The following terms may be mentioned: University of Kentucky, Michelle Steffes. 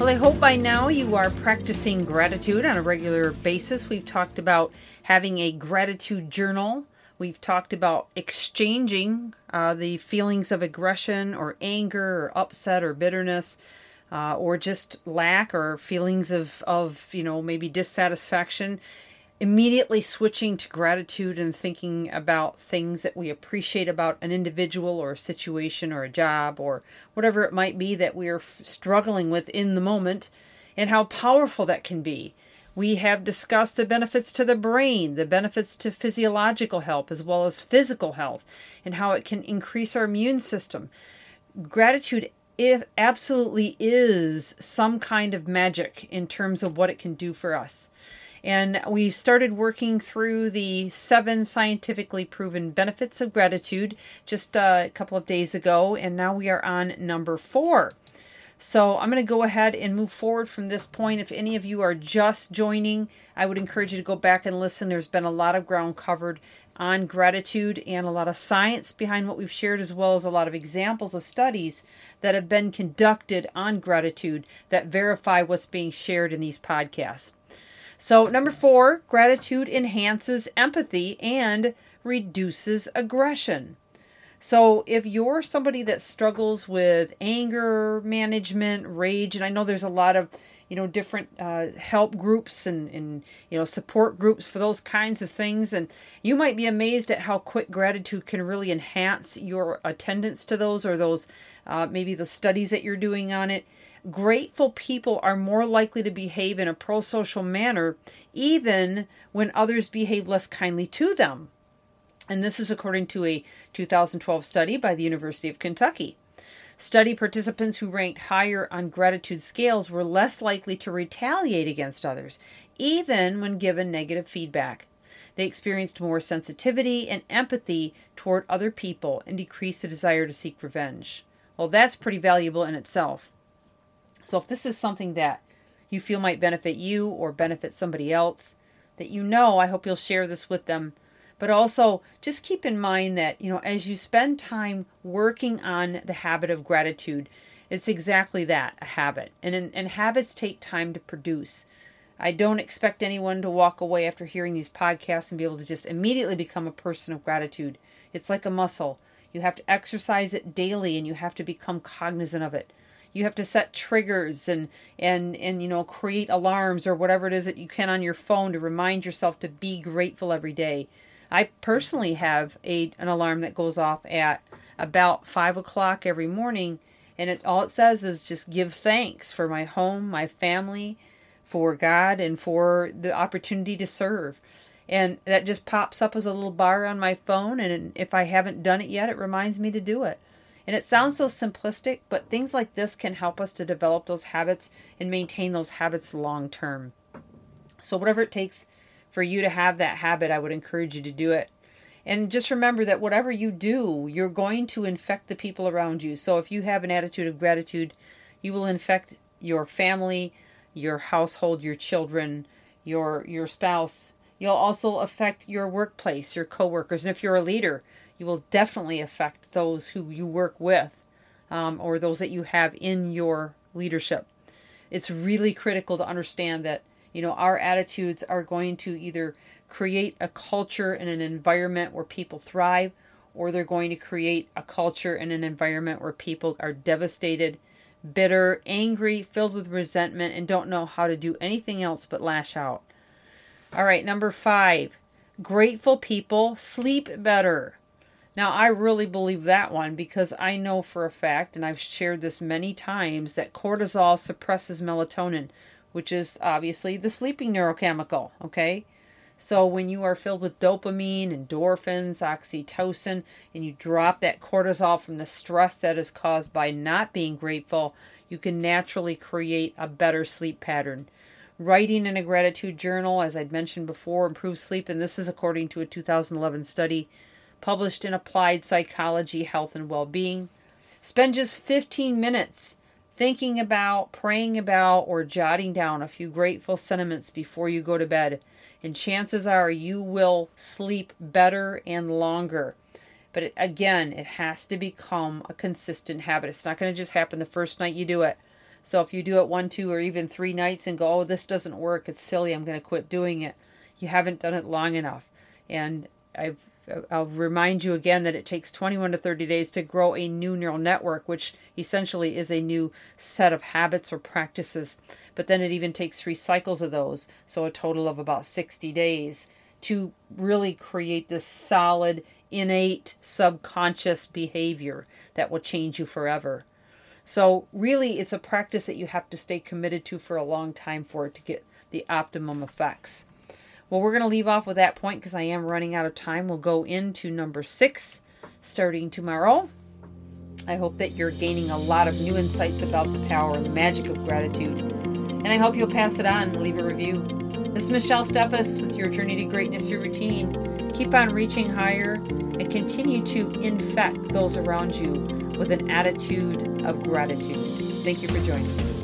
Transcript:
Well, I hope by now you are practicing gratitude on a regular basis. We've talked about having a gratitude journal. We've talked about exchanging the feelings of aggression or anger or upset or bitterness or just lack or feelings of maybe dissatisfaction. Immediately switching to gratitude and thinking about things that we appreciate about an individual or a situation or a job or whatever it might be that we are struggling with in the moment, and how powerful that can be. We have discussed the benefits to the brain, the benefits to physiological health as well as physical health, and how it can increase our immune system. Gratitude absolutely is some kind of magic in terms of what it can do for us. And we started working through the 7 scientifically proven benefits of gratitude just a couple of days ago, and now we are on number 4. So I'm going to go ahead and move forward from this point. If any of you are just joining, I would encourage you to go back and listen. There's been a lot of ground covered on gratitude and a lot of science behind what we've shared, as well as a lot of examples of studies that have been conducted on gratitude that verify what's being shared in these podcasts. So number 4, gratitude enhances empathy and reduces aggression. So if you're somebody that struggles with anger management, rage, and I know there's a lot of different help groups and support groups for those kinds of things, and you might be amazed at how quick gratitude can really enhance your attendance to those, or those maybe the studies that you're doing on it. Grateful people are more likely to behave in a pro-social manner, even when others behave less kindly to them. And this is according to a 2012 study by the University of Kentucky. Study participants who ranked higher on gratitude scales were less likely to retaliate against others, even when given negative feedback. They experienced more sensitivity and empathy toward other people and decreased the desire to seek revenge. Well, that's pretty valuable in itself. So if this is something that you feel might benefit you or benefit somebody else that you know, I hope you'll share this with them. But also just keep in mind that, as you spend time working on the habit of gratitude, it's exactly that, a habit. And habits take time to produce. I don't expect anyone to walk away after hearing these podcasts and be able to just immediately become a person of gratitude. It's like a muscle. You have to exercise it daily, and you have to become cognizant of it. You have to set triggers and create alarms or whatever it is that you can on your phone to remind yourself to be grateful every day. I personally have an alarm that goes off at about 5:00 every morning, and all it says is just give thanks for my home, my family, for God, and for the opportunity to serve. And that just pops up as a little bar on my phone, and if I haven't done it yet, it reminds me to do it. And it sounds so simplistic, but things like this can help us to develop those habits and maintain those habits long term. So whatever it takes for you to have that habit, I would encourage you to do it. And just remember that whatever you do, you're going to infect the people around you. So if you have an attitude of gratitude, you will infect your family, your household, your children, your spouse. You'll also affect your workplace, your coworkers. And if you're a leader, you will definitely affect those who you work with or those that you have in your leadership. It's really critical to understand that, our attitudes are going to either create a culture and an environment where people thrive, or they're going to create a culture and an environment where people are devastated, bitter, angry, filled with resentment, and don't know how to do anything else but lash out. All right, number 5, grateful people sleep better. Now, I really believe that one, because I know for a fact, and I've shared this many times, that cortisol suppresses melatonin, which is obviously the sleeping neurochemical, okay? So when you are filled with dopamine, endorphins, oxytocin, and you drop that cortisol from the stress that is caused by not being grateful, you can naturally create a better sleep pattern. Writing in a gratitude journal, as I'd mentioned before, improves sleep, and this is according to a 2011 study published in Applied Psychology, Health, and Well-Being. Spend just 15 minutes thinking about, praying about, or jotting down a few grateful sentiments before you go to bed, and chances are you will sleep better and longer. But it has to become a consistent habit. It's not going to just happen the first night you do it. So if you do it 1, 2, or even 3 nights and go, oh, this doesn't work, it's silly, I'm going to quit doing it, you haven't done it long enough. And I'll remind you again that it takes 21 to 30 days to grow a new neural network, which essentially is a new set of habits or practices. But then it even takes 3 cycles of those, so a total of about 60 days to really create this solid, innate, subconscious behavior that will change you forever. So really, it's a practice that you have to stay committed to for a long time for it to get the optimum effects. Well, we're going to leave off with that point because I am running out of time. We'll go into number 6 starting tomorrow. I hope that you're gaining a lot of new insights about the power and the magic of gratitude. And I hope you'll pass it on and leave a review. This is Michelle Steffes with your Journey to Greatness, your routine. Keep on reaching higher and continue to infect those around you with an attitude of gratitude. Thank you for joining me.